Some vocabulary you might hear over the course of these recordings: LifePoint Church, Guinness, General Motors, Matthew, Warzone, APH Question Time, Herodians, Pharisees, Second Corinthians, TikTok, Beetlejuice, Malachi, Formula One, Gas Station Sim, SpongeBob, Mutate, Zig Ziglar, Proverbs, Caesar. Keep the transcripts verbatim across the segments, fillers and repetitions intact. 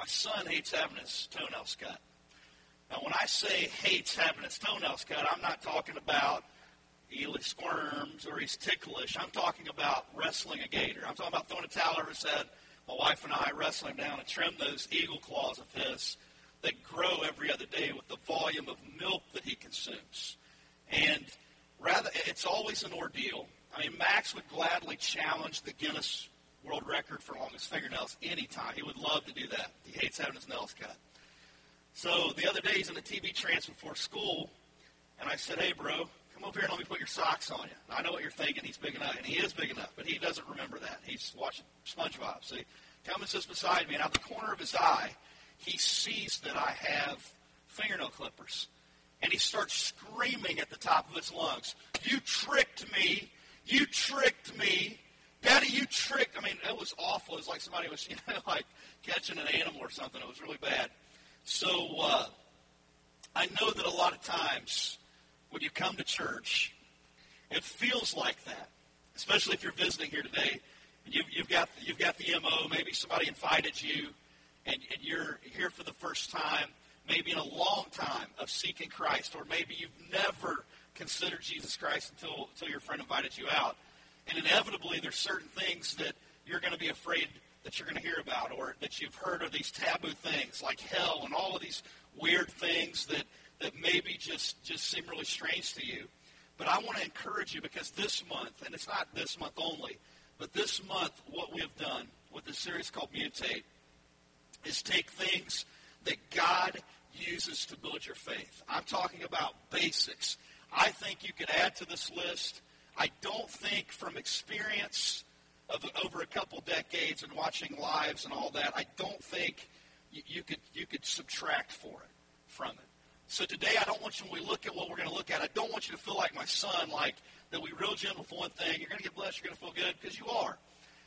My son hates having his toenails cut. Now, when I say hates having his toenails cut, I'm not talking about he squirms or he's ticklish. I'm talking about wrestling a gator. I'm talking about throwing a towel over his head. My wife and I wrestle him down and trim those eagle claws of his that grow every other day with the volume of milk that he consumes. And rather, it's always an ordeal. I mean, Max would gladly challenge the Guinness World Record for longest fingernails anytime. He would love to do that. He hates having his nails cut. So the other day, he's in the T V transfer before school, and I said, hey, bro, come over here and let me put your socks on you. And I know what you're thinking. He's big enough, and he is big enough, but he doesn't remember that. He's watching SpongeBob. So he comes and sits beside me, and out the corner of his eye, he sees that I have fingernail clippers. And he starts screaming at the top of his lungs, you tricked me, you tricked me, Daddy, you tricked. I mean, it was awful. It was like somebody was, you know, like catching an animal or something. It was really bad. So uh, I know that a lot of times when you come to church, it feels like that, especially if you're visiting here today. And you've, you've got you've got the M O. Maybe somebody invited you, and, and you're here for the first time, maybe in a long time of seeking Christ, or maybe you've never considered Jesus Christ until until your friend invited you out. And inevitably, there's certain things that you're going to be afraid that you're going to hear about, or that you've heard of these taboo things like hell and all of these weird things that, that maybe just, just seem really strange to you. But I want to encourage you, because this month, and it's not this month only, but this month what we have done with this series called Mutate is take things that God uses to build your faith. I'm talking about basics. I think you could add to this list. I don't think from experience of over a couple decades and watching lives and all that, I don't think you, you could you could subtract for it from it. So today, I don't want you, when we look at what we're going to look at, I don't want you to feel like my son, like that we reeled you in with one thing, you're going to get blessed, you're going to feel good, because you are.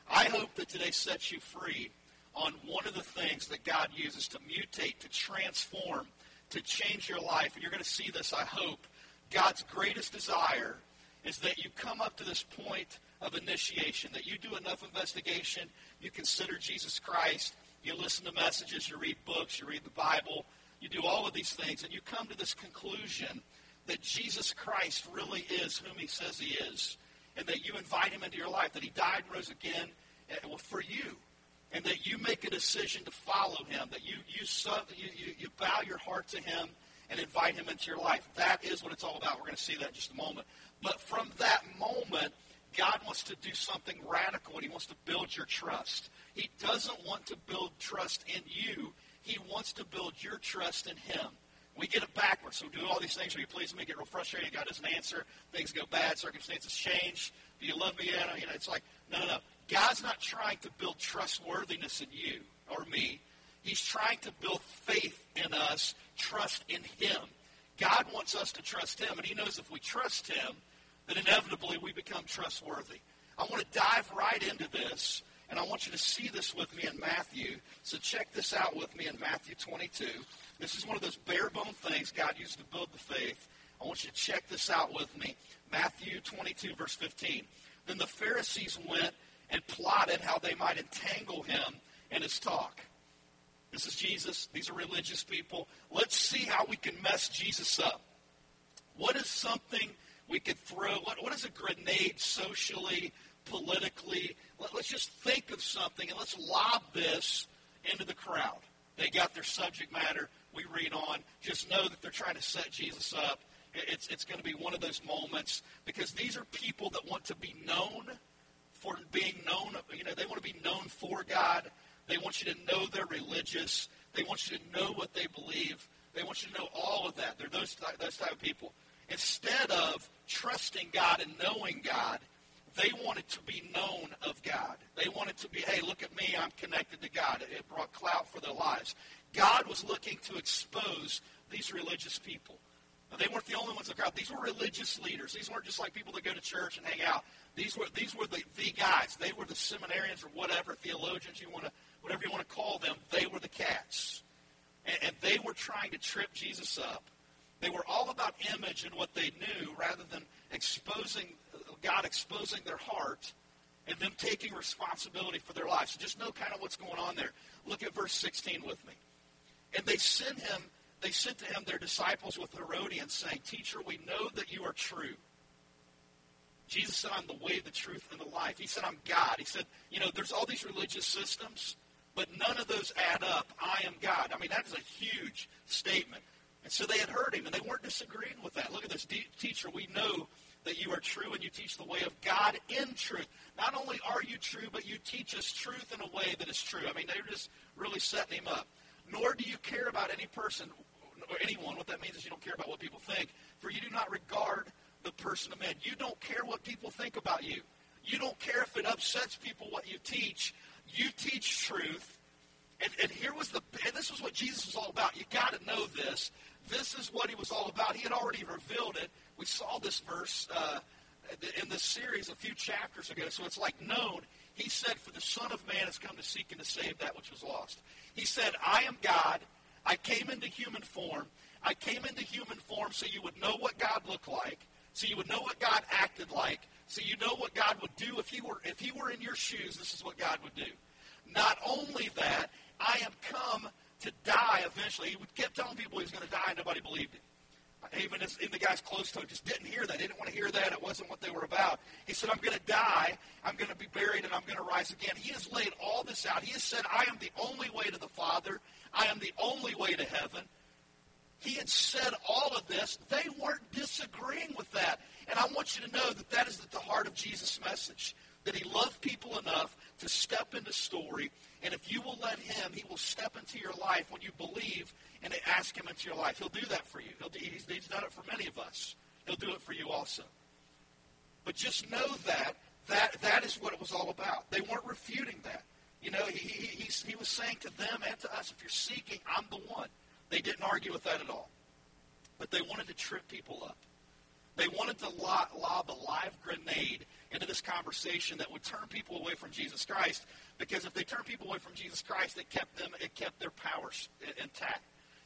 I hope that today sets you free on one of the things that God uses to mutate, to transform, to change your life. And you're going to see this, I hope. God's greatest desire is that you come up to this point of initiation, that you do enough investigation, you consider Jesus Christ, you listen to messages, you read books, you read the Bible, you do all of these things, and you come to this conclusion that Jesus Christ really is whom he says he is, and that you invite him into your life, that he died and rose again for you, and that you make a decision to follow him, that you you you, you bow your heart to him and invite him into your life. That is what it's all about. We're going to see that in just a moment. But from that moment, God wants to do something radical, and he wants to build your trust. He doesn't want to build trust in you. He wants to build your trust in him. We get it backwards. So we do all these things. Are you pleased with me? Get real frustrated. God doesn't answer. Things go bad. Circumstances change. Do you love me? You know, it's like, no, no, no. God's not trying to build trustworthiness in you or me. He's trying to build faith in us, trust in him. God wants us to trust him, and he knows if we trust him, that inevitably we become trustworthy. I want to dive right into this, and I want you to see this with me in Matthew. So check this out with me in Matthew twenty-two. This is one of those bare-bone things God used to build the faith. I want you to check this out with me. Matthew twenty-two, verse fifteen. Then the Pharisees went and plotted how they might entangle him in his talk. This is Jesus. These are religious people. Let's see how we can mess Jesus up. What is something we could throw? What, what is a grenade socially, politically? Let, let's just think of something, and let's lob this into the crowd. They got their subject matter. We read on. Just know that they're trying to set Jesus up. It, it's it's going to be one of those moments, because these are people that want to be known for being known. You know, they want to be known for God. They want you to know they're religious. They want you to know what they believe. They want you to know all of that. They're those, those type of people. Instead of trusting God and knowing God, they wanted to be known of God. They wanted to be, hey, look at me, I'm connected to God. It, it brought clout for their lives. God was looking to expose these religious people. Now, they weren't the only ones of God. These were religious leaders. These weren't just like people that go to church and hang out. These were these were the, the guys. They were the seminarians or whatever, theologians you want to, whatever you want to call them, they were the cats. And, and they were trying to trip Jesus up. They were all about image and what they knew rather than exposing, God exposing their heart and them taking responsibility for their lives. So just know kind of what's going on there. Look at verse sixteen with me. And they sent him, they sent to him their disciples with Herodians, saying, Teacher, we know that you are true. Jesus said, I'm the way, the truth, and the life. He said, I'm God. He said, you know, there's all these religious systems, but none of those add up. I am God. I mean, that is a huge statement. And so they had heard him, and they weren't disagreeing with that. Look at this. Teacher, we know that you are true, and you teach the way of God in truth. Not only are you true, but you teach us truth in a way that is true. I mean, they're just really setting him up. Nor do you care about any person or anyone. What that means is you don't care about what people think. For you do not regard the person of men. You don't care what people think about you. You don't care if it upsets people what you teach. You teach truth. And, and here was the, and this was what Jesus was all about. You got to know this. This is what he was all about. He had already revealed it. We saw this verse uh, in this series a few chapters ago, so it's like known. He said, for the Son of Man has come to seek and to save that which was lost. He said, I am God. I came into human form. I came into human form so you would know what God looked like, so you would know what God acted like, so you know what God would do if he were if he were in your shoes. This is what God would do. Not only that, I am come to die eventually. He kept telling people he was going to die, and nobody believed him. Even in the guy's close to him, just didn't hear that. They didn't want to hear that. It wasn't what they were about. He said, I'm going to die. I'm going to be buried, and I'm going to rise again. He has laid all this out. He has said, I am the only way to the Father. I am the only way to heaven. He had said all of this. They weren't disagreeing with that. And I want you to know that that is at the heart of Jesus' message, that he loved people enough to step into story. And if you will let him, he will step into your life when you believe and ask him into your life. He'll do that for you. He'll do, he's, he's done it for many of us. He'll do it for you also. But just know that, that that is what it was all about. They weren't refuting that. You know, he he, he, he was saying to them and to us, if you're seeking, I'm the one. They didn't argue with that at all. But they wanted to trip people up. They wanted to lob, lob a live grenade into this conversation that would turn people away from Jesus Christ, because if they turned people away from Jesus Christ, it kept them, it kept their powers intact.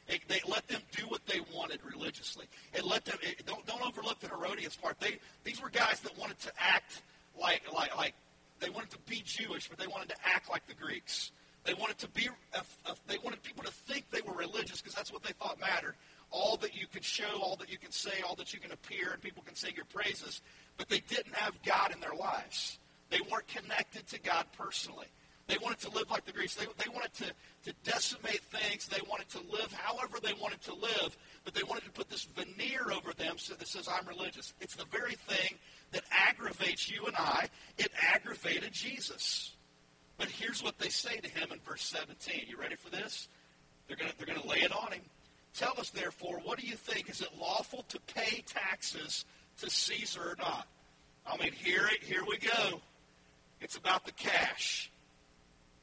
It, they let them do what they wanted religiously. It let them. It, don't don't overlook the Herodians part. They these were guys that wanted to act like like like they wanted to be Jewish, but they wanted to act like the Greeks. They wanted to be. Uh, uh, they wanted people to think they were religious because that's what they thought mattered. All that you can show, all that you can say, all that you can appear, and people can sing your praises, but they didn't have God in their lives. They weren't connected to God personally. They wanted to live like the Greeks. They, they wanted to, to decimate things. They wanted to live however they wanted to live, but they wanted to put this veneer over them so that says, I'm religious. It's the very thing that aggravates you and I. It aggravated Jesus. But here's what they say to him in verse seventeen. You ready for this? They're going to they're going to lay it on him. Tell us, therefore, what do you think? Is it lawful to pay taxes to Caesar or not? I mean, here it, here we go. It's about the cash.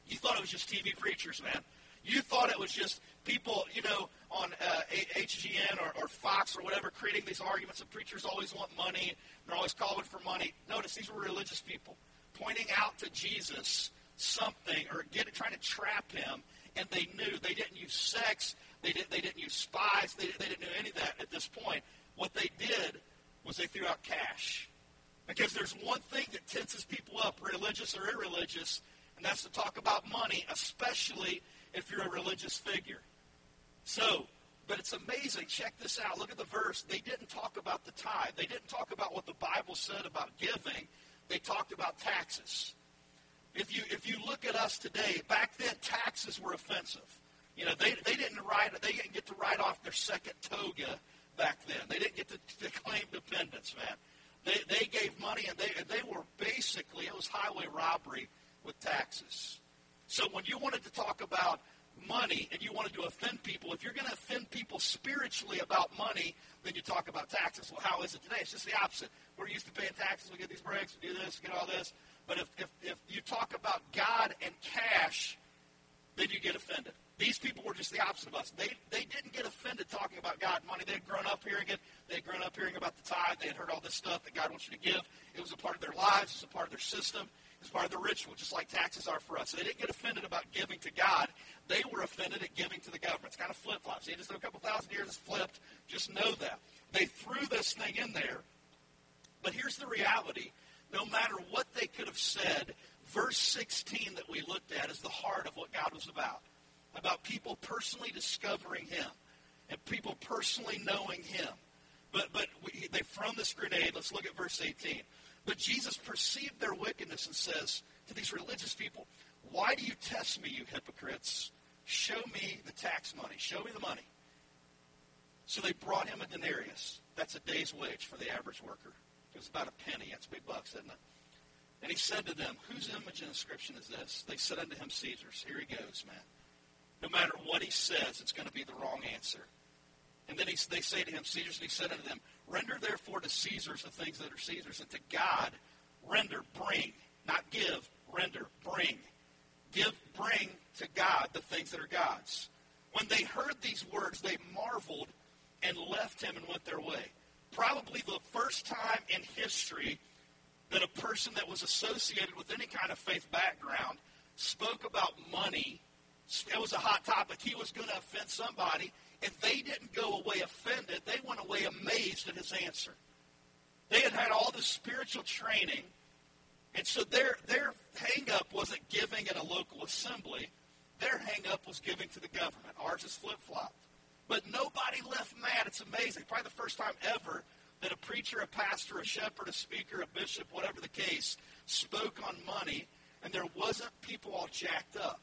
You thought it was just T V preachers, man. You thought it was just people, you know, on uh, H G N or, or Fox or whatever, creating these arguments that preachers always want money. They're always calling for money. Notice, these were religious people pointing out to Jesus something or getting, trying to trap him, and they knew. They didn't use sex. They, did, they didn't use spies. They, they didn't do any of that at this point. What they did was they threw out cash. Because there's one thing that tenses people up, religious or irreligious, and that's to talk about money, especially if you're a religious figure. So, but it's amazing. Check this out. Look at the verse. They didn't talk about the tithe. They didn't talk about what the Bible said about giving. They talked about taxes. If you, if you look at us today, back then taxes were offensive. You know, they they didn't ride, they didn't get to write off their second toga back then. They didn't get to, to claim dependence, man. They they gave money, and they they were basically, it was highway robbery with taxes. So when you wanted to talk about money and you wanted to offend people, if you're going to offend people spiritually about money, then you talk about taxes. Well, how is it today? It's just the opposite. We're used to paying taxes. We get these breaks. We do this. We get all this. But if if, if you talk about God and cash, then you get offended. These people were just the opposite of us. They they didn't get offended talking about God and money. They had grown up hearing it. They had grown up hearing about the tithe. They had heard all this stuff that God wants you to give. It was a part of their lives. It was a part of their system. It was part of the ritual, just like taxes are for us. So they didn't get offended about giving to God. They were offended at giving to the government. It's kind of flip-flops. It's been a couple thousand years, it's flipped. Just know that. They threw this thing in there. But here's the reality. no matter what they could have said. Verse sixteen that we looked at is the heart of what God was about, about people personally discovering him and people personally knowing him. But but we, they've thrown this grenade. Let's look at verse eighteen. But Jesus perceived their wickedness and says to these religious people, "Why do you test me, you hypocrites? Show me the tax money. Show me the money." So they brought him a denarius. That's a day's wage for the average worker. It was about a penny. That's big bucks, isn't it? And he said to them, "Whose image and inscription is this?" They said unto him, "Caesar's." Here he goes, man. No matter what he says, it's going to be the wrong answer. And then he, they say to him, "Caesar's," and he said unto them, "Render therefore to Caesar's the things that are Caesar's, and to God render, bring." Not give, render, bring. Give, bring to God the things that are God's. When they heard these words, they marveled and left him and went their way. Probably the first time in history that a person that was associated with any kind of faith background spoke about money. It was a hot topic. He was going to offend somebody, and they didn't go away offended. They went away amazed at his answer. They had had all this spiritual training, and so their their hang-up wasn't giving at a local assembly. Their hang-up was giving to the government. Ours is flip-flopped. But nobody left mad. It's amazing. Probably the first time ever that a preacher, a pastor, a shepherd, a speaker, a bishop, whatever the case, spoke on money, and there wasn't people all jacked up.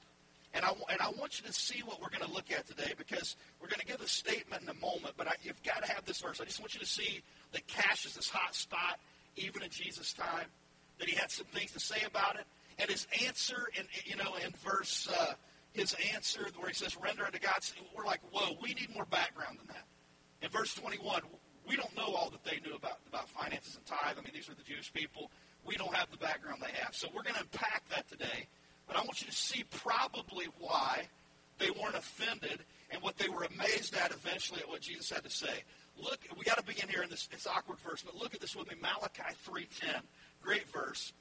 And I, and I want you to see what we're going to look at today, because we're going to give a statement in a moment, but I, you've got to have this verse. I just want you to see that cash is this hot spot, even in Jesus' time, that he had some things to say about it. And his answer, in, you know, in verse, uh, his answer where he says, "Render unto God," we're like, whoa, we need more background than that. In verse twenty-one, we don't know all that they knew about, about finances and tithe. I mean, these are the Jewish people. We don't have the background they have. So we're going to unpack that today. But I want you to see probably why they weren't offended and what they were amazed at eventually at what Jesus had to say. Look, we got to begin here in this, this awkward verse, but look at this with me. Malachi three ten, great verse.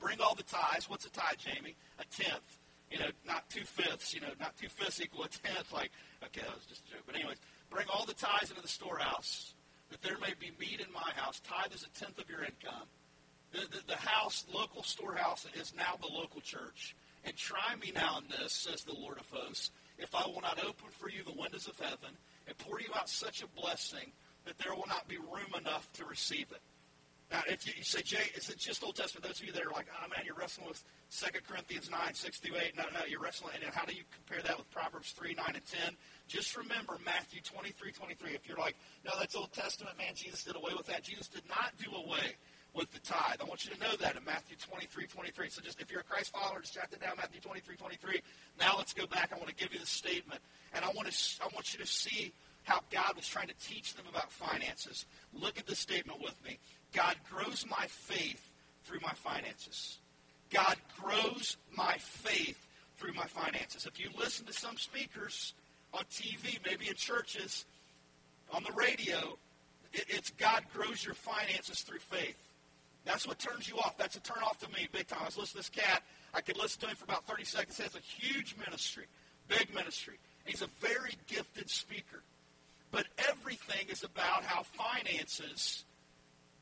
Bring all the tithes. What's a tithe, Jamie? A tenth. You know, not two-fifths. You know, not two-fifths equal a tenth. Like, okay, that was just a joke. But anyways, bring all the tithes into the storehouse, that there may be meat in my house. Tithe is a tenth of your income. The, the, the house, local storehouse, is now the local church. And try me now in this, says the Lord of hosts, if I will not open for you the windows of heaven and pour you out such a blessing that there will not be room enough to receive it. Now, if you, you say, Jay, is it just Old Testament? Those of you that are like, oh, man, you're wrestling with Second Corinthians nine, six through eight. No, no, you're wrestling. And how do you compare that with Proverbs three, nine, and ten? Just remember Matthew twenty-three, twenty-three. If you're like, no, that's Old Testament, man, Jesus did away with that. Jesus did not do away with the tithe. I want you to know that in Matthew twenty-three, twenty-three. So just if you're a Christ follower, just jot it down, Matthew twenty-three, twenty-three. Now let's go back. I want to give you this statement. And I want to, I want you to see how God was trying to teach them about finances. Look at this statement with me. God grows my faith through my finances. God grows my faith through my finances. If you listen to some speakers on T V, maybe in churches, on the radio, it, it's God grows your finances through faith. That's what turns you off. That's a turn off to me big time. I was listening to this cat. I could listen to him for about thirty seconds. He has a huge ministry, big ministry. He's a very gifted speaker. But everything is about how finances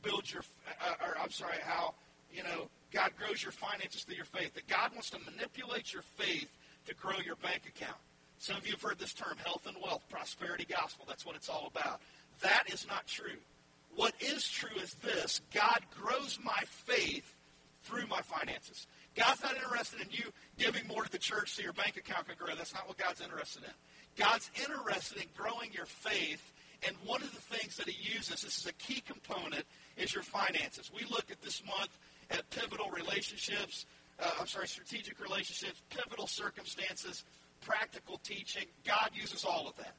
build your, uh, or I'm sorry, how, you know, God grows your finances through your faith. That God wants to manipulate your faith to grow your bank account. Some of you have heard this term, health and wealth, prosperity gospel. That's what it's all about. That is not true. What is true is this: God grows my faith through my finances. God's not interested in you giving more to the church so your bank account can grow. That's not what God's interested in. God's interested in growing your faith, and one of the things that he uses, this is a key component, is your finances. We look at this month at pivotal relationships, uh, I'm sorry, strategic relationships, pivotal circumstances, practical teaching. God uses all of that.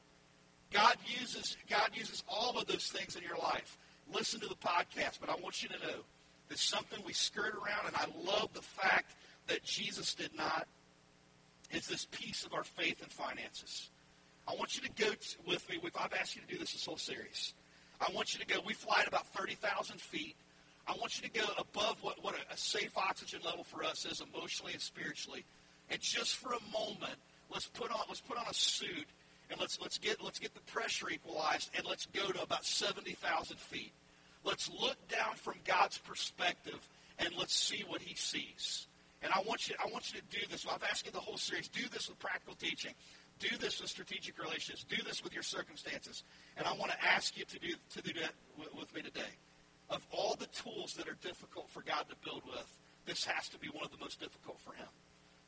God uses, God uses all of those things in your life. Listen to the podcast, but I want you to know there's something we skirt around, and I love the fact that Jesus did not. It's this piece of our faith and finances. I want you to go to, with me. We've, I've asked you to do this this whole series. I want you to go. We fly at about thirty thousand feet. I want you to go above what, what a, a safe oxygen level for us is emotionally and spiritually. And just for a moment, let's put on let's put on a suit and let's let's get let's get the pressure equalized, and let's go to about seventy thousand feet. Let's look down from God's perspective and let's see what he sees. And I want you, I want you to do this. I've asked you the whole series, do this with practical teaching. Do this with strategic relationships. Do this with your circumstances. And I want to ask you to do, to do that with me today. Of all the tools that are difficult for God to build with, this has to be one of the most difficult for him.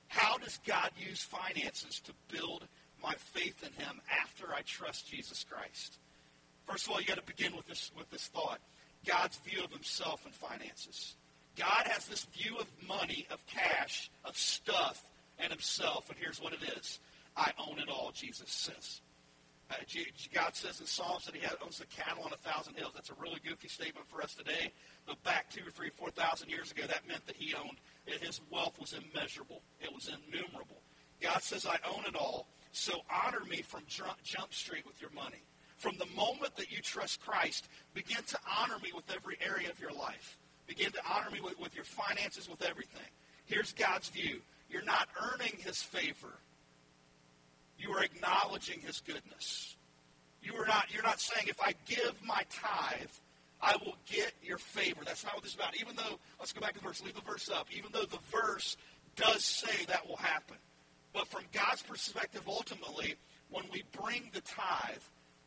How does God use finances to build my faith in him after I trust Jesus Christ? First of all, you got to begin with this, with this thought. God's view of himself and finances. God has this view of money, of cash, of stuff, and himself. And here's what it is. I own it all, Jesus says. Uh, God says in Psalms that he owns the cattle on a thousand hills. That's a really goofy statement for us today. But back two or three, four thousand years ago, that meant that he owned it. His wealth was immeasurable. It was innumerable. God says, I own it all, so honor me from Jump Street with your money. From the moment that you trust Christ, begin to honor me with every area of your life. Begin to honor me with, with your finances, with everything. Here's God's view. You're not earning his favor. You are acknowledging his goodness. You are not, you're not saying, if I give my tithe, I will get your favor. That's not what this is about. Even though, let's go back to the verse, leave the verse up. Even though the verse does say that will happen. But from God's perspective, ultimately, when we bring the tithe,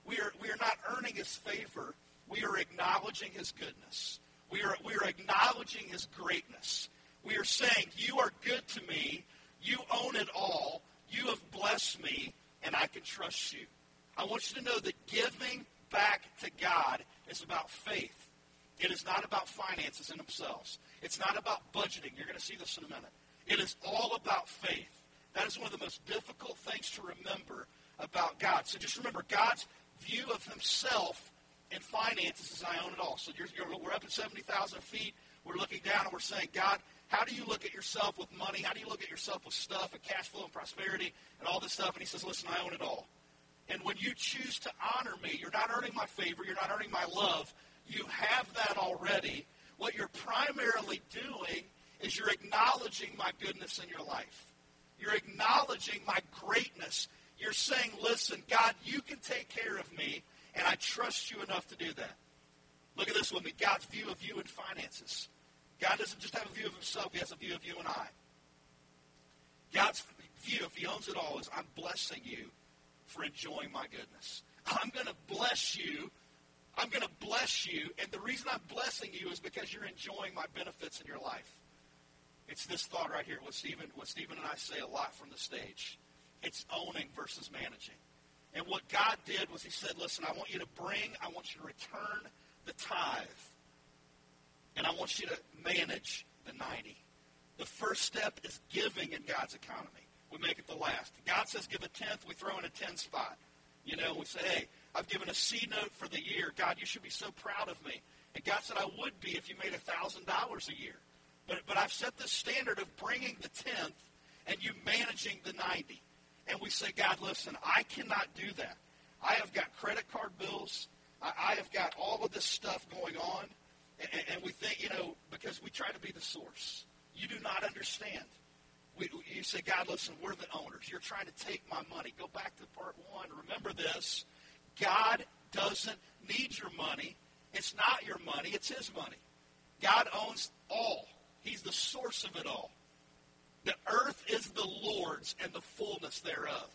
we are we are not earning his favor. We are acknowledging his goodness. We are we are acknowledging his greatness. We are saying, you are good to me. You own it all. You have blessed me, and I can trust you. I want you to know that giving back to God is about faith. It is not about finances in themselves. It's not about budgeting. You're going to see this in a minute. It is all about faith. That is one of the most difficult things to remember about God. So just remember, God's view of himself and finances is I own it all. So you're, you're, we're up at seventy thousand feet. We're looking down, and we're saying, God, how do you look at yourself with money? How do you look at yourself with stuff and cash flow and prosperity and all this stuff? And he says, listen, I own it all. And when you choose to honor me, you're not earning my favor. You're not earning my love. You have that already. What you're primarily doing is you're acknowledging my goodness in your life. You're acknowledging my greatness. You're saying, listen, God, you can take care of me, and I trust you enough to do that. Look at this with me, God's view of you and finances. God doesn't just have a view of himself. He has a view of you and I. God's view, if he owns it all, is I'm blessing you for enjoying my goodness. I'm going to bless you. I'm going to bless you. And the reason I'm blessing you is because you're enjoying my benefits in your life. It's this thought right here, what Stephen, what Stephen and I say a lot from the stage. It's owning versus managing. And what God did was he said, listen, I want you to bring, I want you to return the tithe. And I want you to manage the ninety. The first step is giving in God's economy. We make it the last. God says give a tenth, we throw in a ten spot. You know, we say, hey, I've given a C note for the year. God, you should be so proud of me. And God said I would be if you made one thousand dollars a year. But, but I've set this standard of bringing the tenth and you managing the ninety. And we say, God, listen, I cannot do that. I have got credit card bills. I, I have got all of this stuff going on. And we think, you know, because we try to be the source. You do not understand. We, you say, God, listen, we're the owners. You're trying to take my money. Go back to part one. Remember this. God doesn't need your money. It's not your money. It's his money. God owns all. He's the source of it all. The earth is the Lord's and the fullness thereof.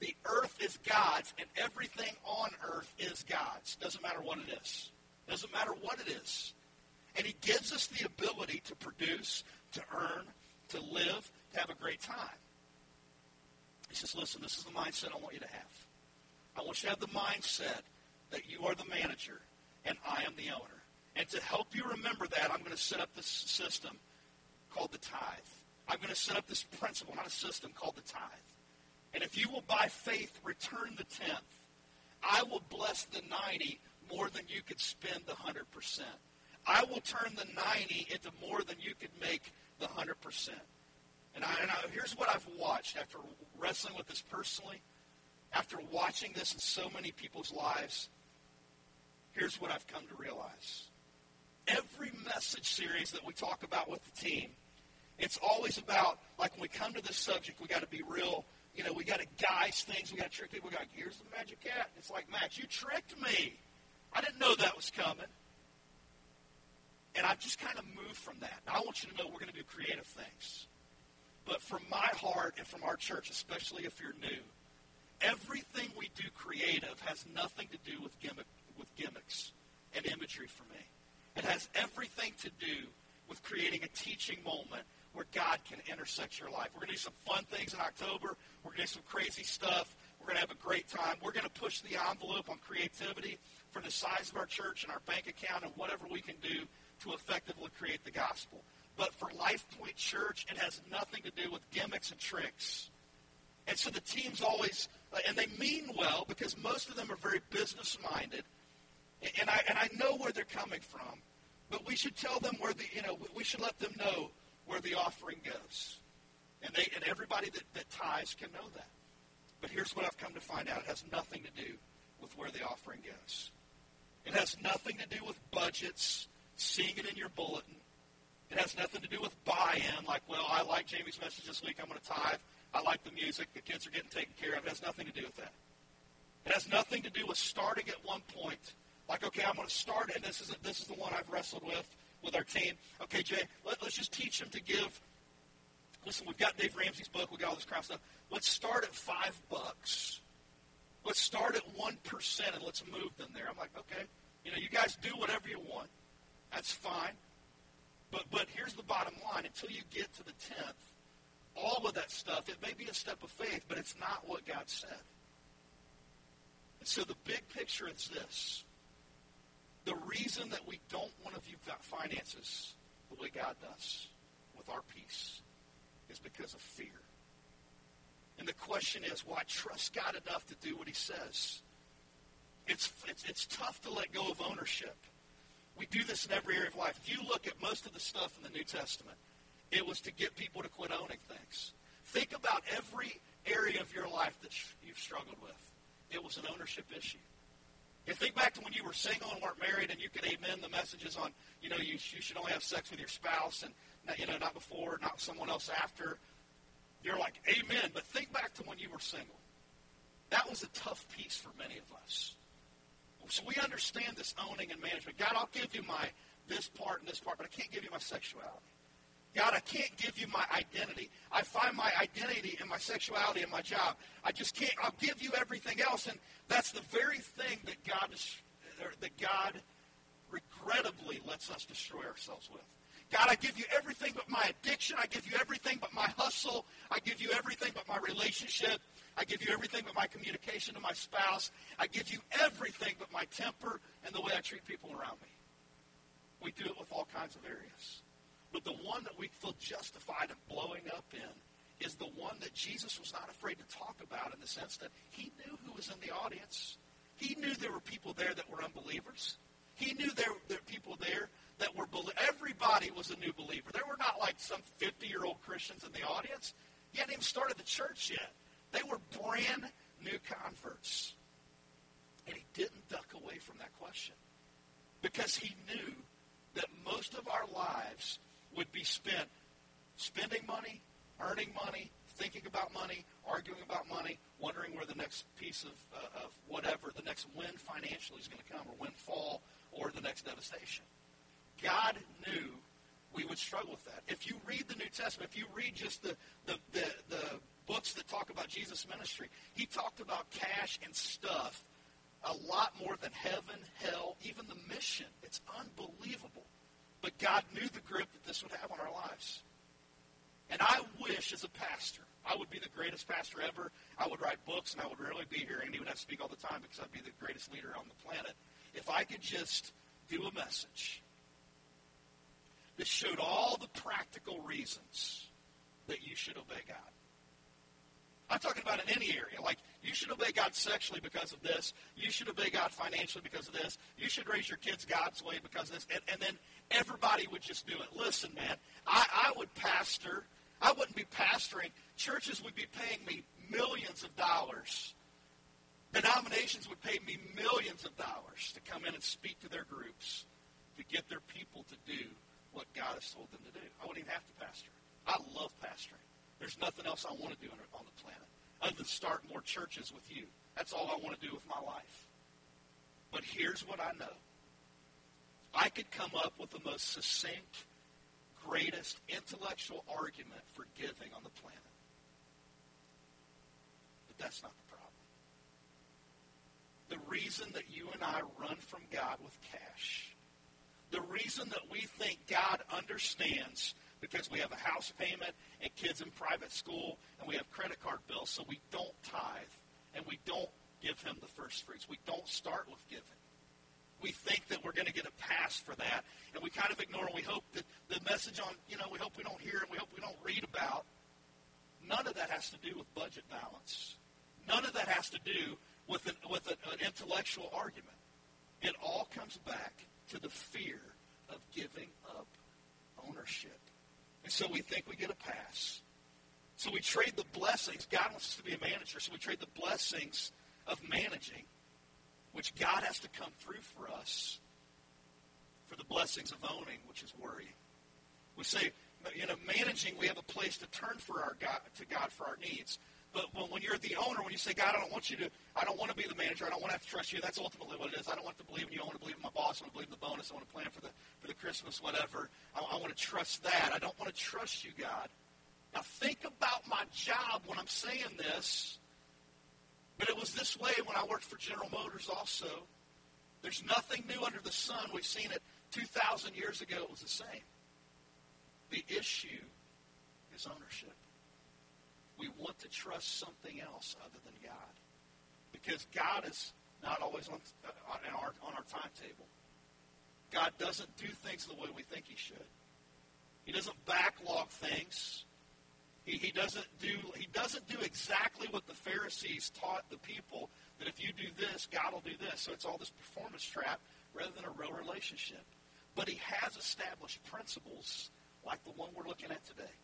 The earth is God's, and everything on earth is God's. Doesn't matter what it is. Doesn't matter what it is. And he gives us the ability to produce, to earn, to live, to have a great time. He says, listen, this is the mindset I want you to have. I want you to have the mindset that you are the manager and I am the owner. And to help you remember that, I'm going to set up this system called the tithe. I'm going to set up this principle, not a system, called the tithe. And if you will, by faith, return the tenth, I will bless the ninety more than you could spend the one hundred percent. I will turn the ninety into more than you could make the one hundred percent. And, I, and I, here's what I've watched after wrestling with this personally, after watching this in so many people's lives, here's what I've come to realize. Every message series that we talk about with the team, it's always about, like when we come to this subject, we got to be real. You know, we got to guise things. We got to trick people. We got, here's the magic cat. It's like, Max, you tricked me. I didn't know that was coming. And I've just kind of moved from that. Now, I want you to know we're going to do creative things. But from my heart and from our church, especially if you're new, everything we do creative has nothing to do with gimmick, with gimmicks and imagery for me. It has everything to do with creating a teaching moment where God can intersect your life. We're going to do some fun things in October. We're going to do some crazy stuff. We're going to have a great time. We're going to push the envelope on creativity for the size of our church and our bank account and whatever we can do to effectively create the gospel. But for LifePoint Church, it has nothing to do with gimmicks and tricks. And so the team's always, and they mean well because most of them are very business-minded. And I and I know where they're coming from, but we should tell them where the, you know, we should let them know where the offering goes. And they and everybody that, that tithes can know that. But here's what I've come to find out. It has nothing to do with where the offering goes. It has nothing to do with budgets, seeing it in your bulletin. It has nothing to do with buy-in, like, well, I like Jamie's message this week, I'm going to tithe. I like the music, the kids are getting taken care of. It has nothing to do with that. It has nothing to do with starting at one point. Like, okay, I'm going to start, and this is a, this is the one I've wrestled with with our team. Okay, Jay, let, let's just teach them to give. Listen, we've got Dave Ramsey's book. We've got all this crap stuff. Let's start at five bucks. Let's start at one percent, and let's move them there. I'm like, okay, you know, you guys do whatever you want. That's fine. But but here's the bottom line. Until you get to the tenth, all of that stuff, it may be a step of faith, but it's not what God said. And so the big picture is this. The reason that we don't want to view finances the way God does with our peace is because of fear. And the question is, will I trust God enough to do what he says? It's, it's, it's tough to let go of ownership. We do this in every area of life. If you look at most of the stuff in the New Testament, it was to get people to quit owning things. Think about every area of your life that you've struggled with. It was an ownership issue. And think back to when you were single and weren't married and you could amen the messages on, you know, you, you should only have sex with your spouse and, you know, not before, not someone else after. You're like, amen. But think back to when you were single. That was a tough piece for many of us. So we understand this owning and management. God, I'll give you my this part and this part, but I can't give you my sexuality. God, I can't give you my identity. I find my identity in my sexuality and my job. I just can't. I'll give you everything else, and that's the very thing that God is, that God regrettably lets us destroy ourselves with. God, I give you everything but my addiction. I give you everything but my hustle. I give you everything but my relationship. I give you everything but my communication to my spouse. I give you everything but my temper and the way I treat people around me. We do it with all kinds of areas. But the one that we feel justified in blowing up in is the one that Jesus was not afraid to talk about in the sense that he knew who was in the audience. He knew there were people there that were unbelievers. He knew there were people there that were, everybody was a new believer. There were not like some fifty-year-old Christians in the audience. He hadn't even started the church yet. They were brand new converts. And he didn't duck away from that question because he knew that most of our lives would be spent spending money, earning money, thinking about money, arguing about money, wondering where the next piece of, uh, of whatever, the next win financially is going to come or windfall or the next devastation. God knew we would struggle with that. If you read the New Testament, if you read just the the, the, the books that talk about Jesus' ministry, he talked about cash and stuff a lot more than heaven, hell, even the mission. It's unbelievable. But God knew the grip that this would have on our lives. And I wish, as a pastor, I would be the greatest pastor ever. I would write books, and I would rarely be here, and he would have to speak all the time because I'd be the greatest leader on the planet. If I could just do a message that showed all the practical reasons that you should obey God. I'm talking about in any area. Like, you should obey God sexually because of this. You should obey God financially because of this. You should raise your kids God's way because of this. And, and then everybody would just do it. Listen, man, I, I would pastor. I wouldn't be pastoring. Churches would be paying me millions of dollars. Denominations would pay me millions of dollars to come in and speak to their groups, to get their people to do what God has told them to do. I wouldn't even have to pastor. I love pastoring. There's nothing else I want to do on the planet other than start more churches with you. That's all I want to do with my life. But here's what I know. I could come up with the most succinct, greatest intellectual argument for giving on the planet. But that's not the problem. The reason that you and I run from God with cash, the reason that we think God understands because we have a house payment and kids in private school and we have credit card bills, so we don't tithe and we don't give him the first fruits. We don't start with giving. We think that we're going to get a pass for that, and we kind of ignore, and we hope that the message on, you know, we hope we don't hear and we hope we don't read about. None of that has to do with budget balance. None of that has to do with an, with an, an intellectual argument. It all comes back to the fear of giving up ownership. And so we think we get a pass. So we trade the blessings. God wants us to be a manager, so we trade the blessings of managing, which God has to come through for us, for the blessings of owning, which is worry. We say, you know, managing, we have a place to turn for our God, to God for our needs. But when, when you're the owner, when you say, God, I don't want you to, I don't want to be the manager. I don't want to have to trust you. That's ultimately what it is. I don't want to believe in you. I want to believe in my boss. I want to believe in the bonus. I want to plan for the for the Christmas, whatever. I, I want to trust that. I don't want to trust you, God. Now think about my job when I'm saying this. But it was this way when I worked for General Motors also. There's nothing new under the sun. We've seen it two thousand years ago. It was the same. The issue is ownership. We want to trust something else other than God, because God is not always on, on, our, on our timetable. God doesn't do things the way we think he should. He doesn't backlog things. He, he doesn't do he doesn't do exactly what the Pharisees taught the people, that if you do this, God will do this. So it's all this performance trap rather than a real relationship. But he has established principles like the one we're looking at today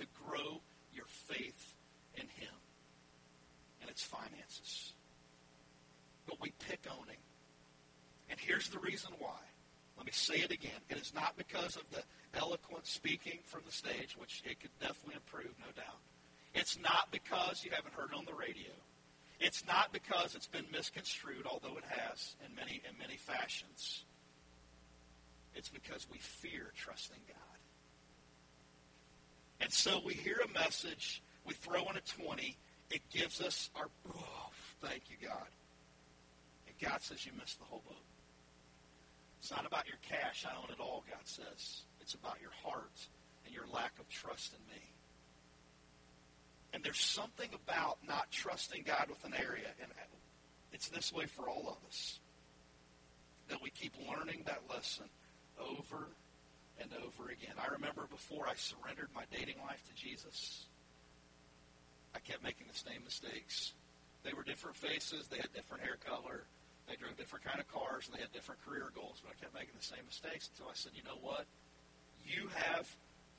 to grow your faith in him and its finances. But we pick owning. And here's the reason why. Let me say it again. It is not because of the eloquent speaking from the stage, which it could definitely improve, no doubt. It's not because you haven't heard it on the radio. It's not because it's been misconstrued, although it has in many in many fashions. It's because we fear trusting God. And so we hear a message, we throw in a twenty, it gives us our, oh, thank you, God. And God says, you missed the whole boat. It's not about your cash, I own it all, God says. It's about your heart and your lack of trust in me. And there's something about not trusting God with an area, and it's this way for all of us, that we keep learning that lesson over and over again. I remember before I surrendered my dating life to Jesus, I kept making the same mistakes. They were different faces, they had different hair color, they drove different kind of cars, and they had different career goals, but I kept making the same mistakes until I said, you know what? You have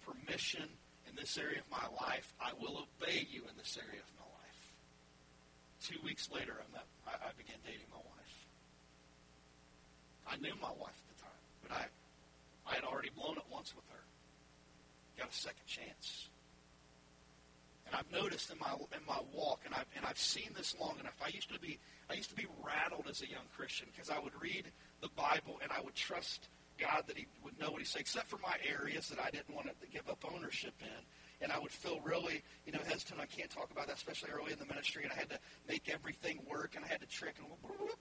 permission in this area of my life. I will obey you in this area of my life. Two weeks later, I, met, I, I began dating my wife. I knew my wife at the time, but I I had already blown it once with her. Got a second chance. And I've noticed in my in my walk, and I've and I've seen this long enough. I used to be I used to be rattled as a young Christian because I would read the Bible and I would trust God that he would know what he's saying, except for my areas that I didn't want to give up ownership in. And I would feel really, you know, hesitant. I can't talk about that, especially early in the ministry. And I had to make everything work, and I had to trick and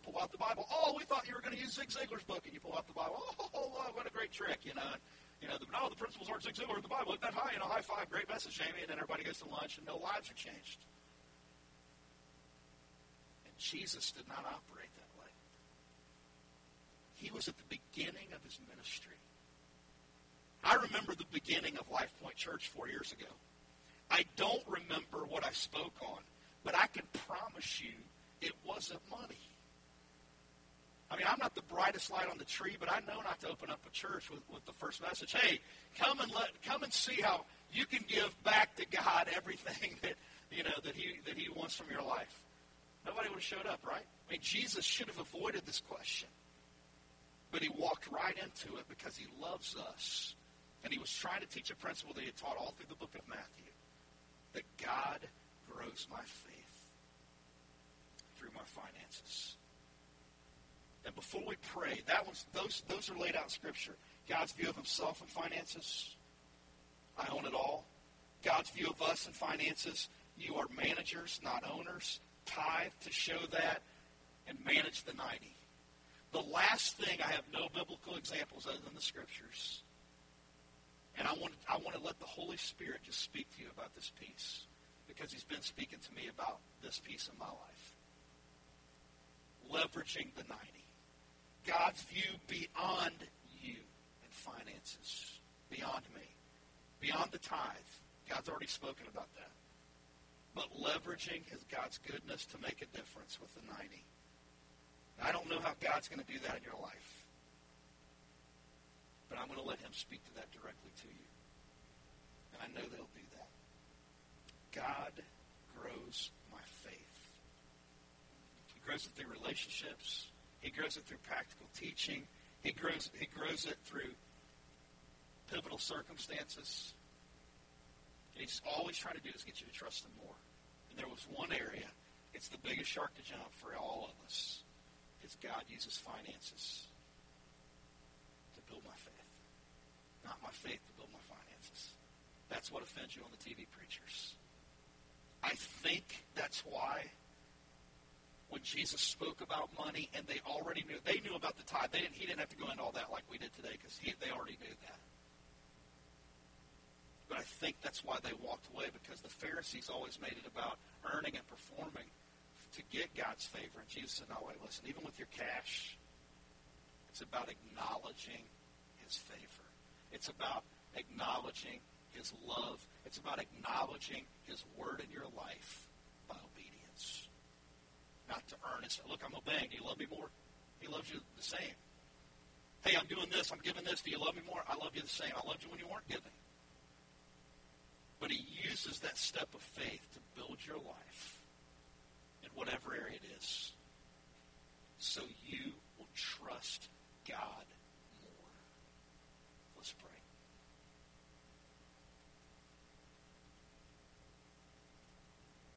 pull out the Bible. Oh, we thought you were going to use Zig Ziglar's book, and you pull out the Bible. Oh, what a great trick, you know. You know, the, no, the principles aren't Zig Ziglar in the Bible. Isn't that high? You know, high five, great message, Jamie. And then everybody goes to lunch, and no lives are changed. And Jesus did not operate that way. He was at the beginning of his ministry. I remember the beginning of LifePoint Church four years ago. I don't remember what I spoke on, but I can promise you it wasn't money. I mean, I'm not the brightest light on the tree, but I know not to open up a church with, with the first message. Hey, come and let come and see how you can give back to God everything that you know that he that he wants from your life. Nobody would have showed up, right? I mean, Jesus should have avoided this question. But he walked right into it because he loves us. And he was trying to teach a principle that he had taught all through the book of Matthew, that God grows my faith through my finances. And before we pray, that one's, those, those are laid out in Scripture. God's view of himself and finances, I own it all. God's view of us and finances, you are managers, not owners. Tithe to show that, and manage the ninety. The last thing, I have no biblical examples other than the Scriptures. And I want, I want to let the Holy Spirit just speak to you about this piece, because he's been speaking to me about this piece in my life. Leveraging the ninety. God's view beyond you and finances. Beyond me. Beyond the tithe. God's already spoken about that. But leveraging his God's goodness to make a difference with the ninety. I don't know how God's going to do that in your life. But I'm going to let him speak to that directly to you. And I know that he'll do that. God grows my faith. He grows it through relationships. He grows it through practical teaching. He grows, he grows it through pivotal circumstances. And he's always trying to do is get you to trust him more. And there was one area, it's the biggest shark to jump for all of us. It's God uses finances to build my faith. Not my faith to build my finances. That's what offends you on the T V preachers. I think that's why when Jesus spoke about money, and they already knew, they knew about the tithe. They didn't, he didn't have to go into all that like we did today, because they already knew that. But I think that's why they walked away, because the Pharisees always made it about earning and performing to get God's favor. And Jesus said, no, wait, listen, even with your cash, it's about acknowledging his favor. It's about acknowledging his love. It's about acknowledging his word in your life by obedience. Not to earn it. Look, I'm obeying. Do you love me more? He loves you the same. Hey, I'm doing this. I'm giving this. Do you love me more? I love you the same. I loved you when you weren't giving. But he uses that step of faith to build your life in whatever area it is, so you will trust God